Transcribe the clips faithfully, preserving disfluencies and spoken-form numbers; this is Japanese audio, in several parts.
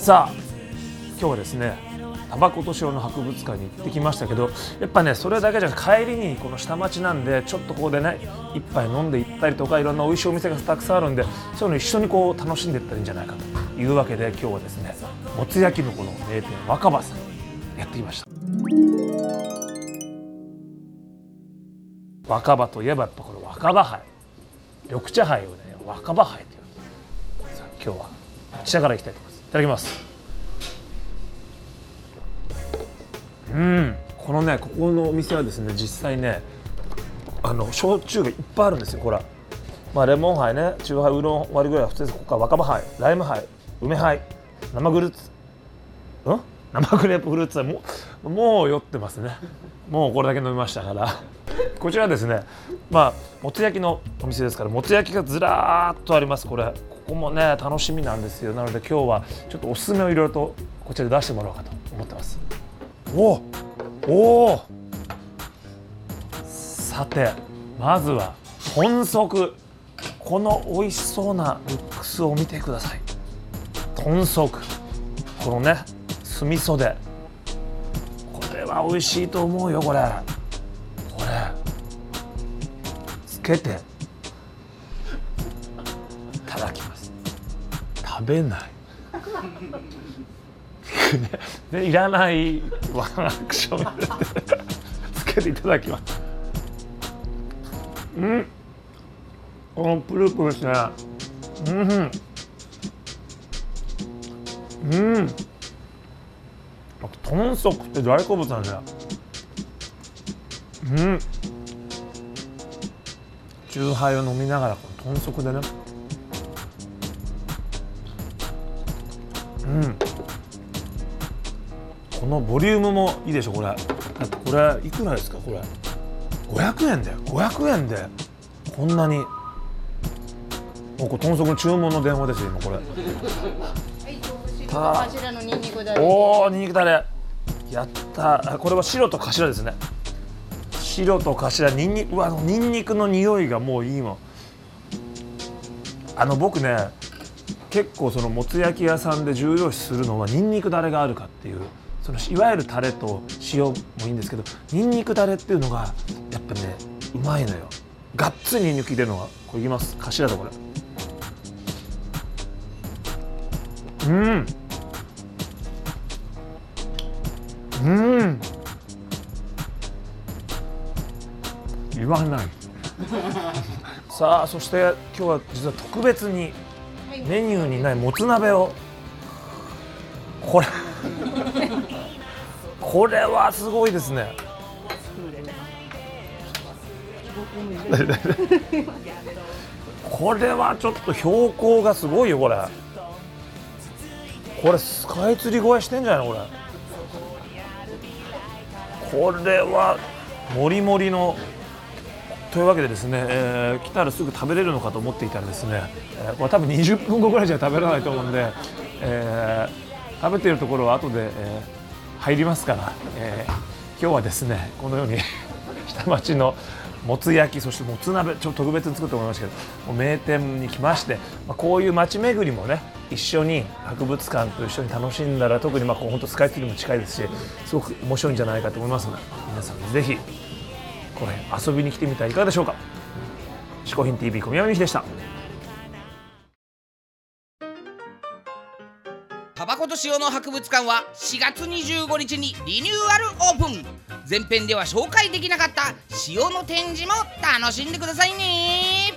さあ今日はですねタバコと塩の博物館に行ってきましたけど、やっぱねそれだけじゃ帰りにこの下町なんでちょっとここでね一杯飲んで行ったりとかいろんな美味しいお店がたくさんあるんで、そういうの一緒にこう楽しんでいったらいいんじゃないかというわけで、今日はですねもつ焼きのこの名店若葉さんやってきました。若葉といえばやっぱこの若葉杯、緑茶杯をね若葉杯という。さあ今日は下からいきたいと思います。いただきます。うん、このね、ここのお店はですね、実際ね、あの焼酎がいっぱいあるんですよ。ほら、まあレモン杯ね、中杯、ウーロン割りぐらいは普通です。ここは若葉杯、ライム杯、梅杯、生グルーツ、うん、生グレープフルーツはもうもう酔ってますね。もうこれだけ飲みましたから。こちらですね、まあもつ焼きのお店ですから、もつ焼きがずらーっとあります。これ、ここもね楽しみなんですよ。なので今日はちょっとおすすめをいろいろとこちらで出してもらおうかと思ってます。おお、さてまずは豚足、この美味しそうなルックスを見てください。豚足、このね酢味噌で、これは美味しいと思うよ。これこれつけていただきます。食べないでいらないワンアクションつけていただきます。うん、このプルプルしてね、うんうん、豚足って大好物なんだよ。うん、酎ハイを飲みながらこの豚足でね、うん、このボリュームもいいでしょ。これだってこれいくらですか。これごひゃくえんだよ。ごひゃくえんでこんなに。もうこれ豚足の注文の電話ですよ今これ。ああ、おお、ニンニクだれやった。これは白と頭ですね。白と頭、ニンニク、うわ、ニンニクの匂いがもういいもん。あの僕ね結構そのもつ焼き屋さんで重要視するのはニンニクだれがあるかっていう、そのいわゆるタレと塩もいいんですけど、ニンニクタレっていうのがやっぱねうまいのよ。がっつりニンニク入れるのがこれいきます。頭だこれ。うんうん、言わないさあそして今日は実は特別にメニューにないもつ鍋を、これこれはすごいですね。これはちょっと標高がすごいよ。これこれスカイツリー越えしてんじゃないのこれ。これはもりもりの。というわけでですね、えー、来たらすぐ食べれるのかと思っていたらですね、えー、これ多分にじゅっぷんごぐらいじゃ食べられないと思うんで、えー、食べているところは後で、えー入りますから、えー、今日はですねこのように下町のもつ焼き、そしてもつ鍋ちょっと特別に作ってもらいましたけど、名店に来まして、まあ、こういう町巡りもね一緒に博物館と一緒に楽しんだら、特にまあこう本当スカイツリーも近いですしすごく面白いんじゃないかと思いますので、皆さんぜひこの辺遊びに来てみてはいかがでしょうか。嗜好品 ティーブイ 小宮山由紀でした。タバコと塩の博物館はしがつにじゅうごにちにリニューアルオープン。前編では紹介できなかった塩の展示も楽しんでくださいね。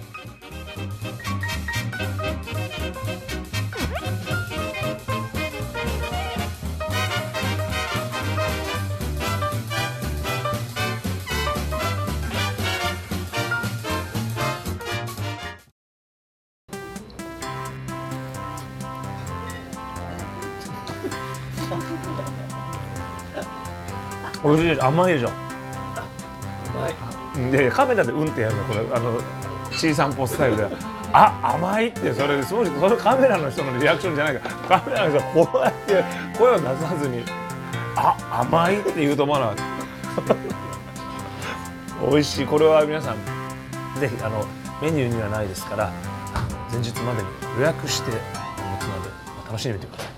おいしい。甘いじゃん。甘い。でカメラでうんってやるのこれ、あの小さんぽスタイルであ甘いってそれ、そう、それカメラの人のリアクションじゃないから、カメラの人はこうやって声を出さずにあ甘いって言うと思わなかった。美味しい。これは皆さんぜひあのメニューにはないですから前日までに予約しておつまみ楽しんでみてください。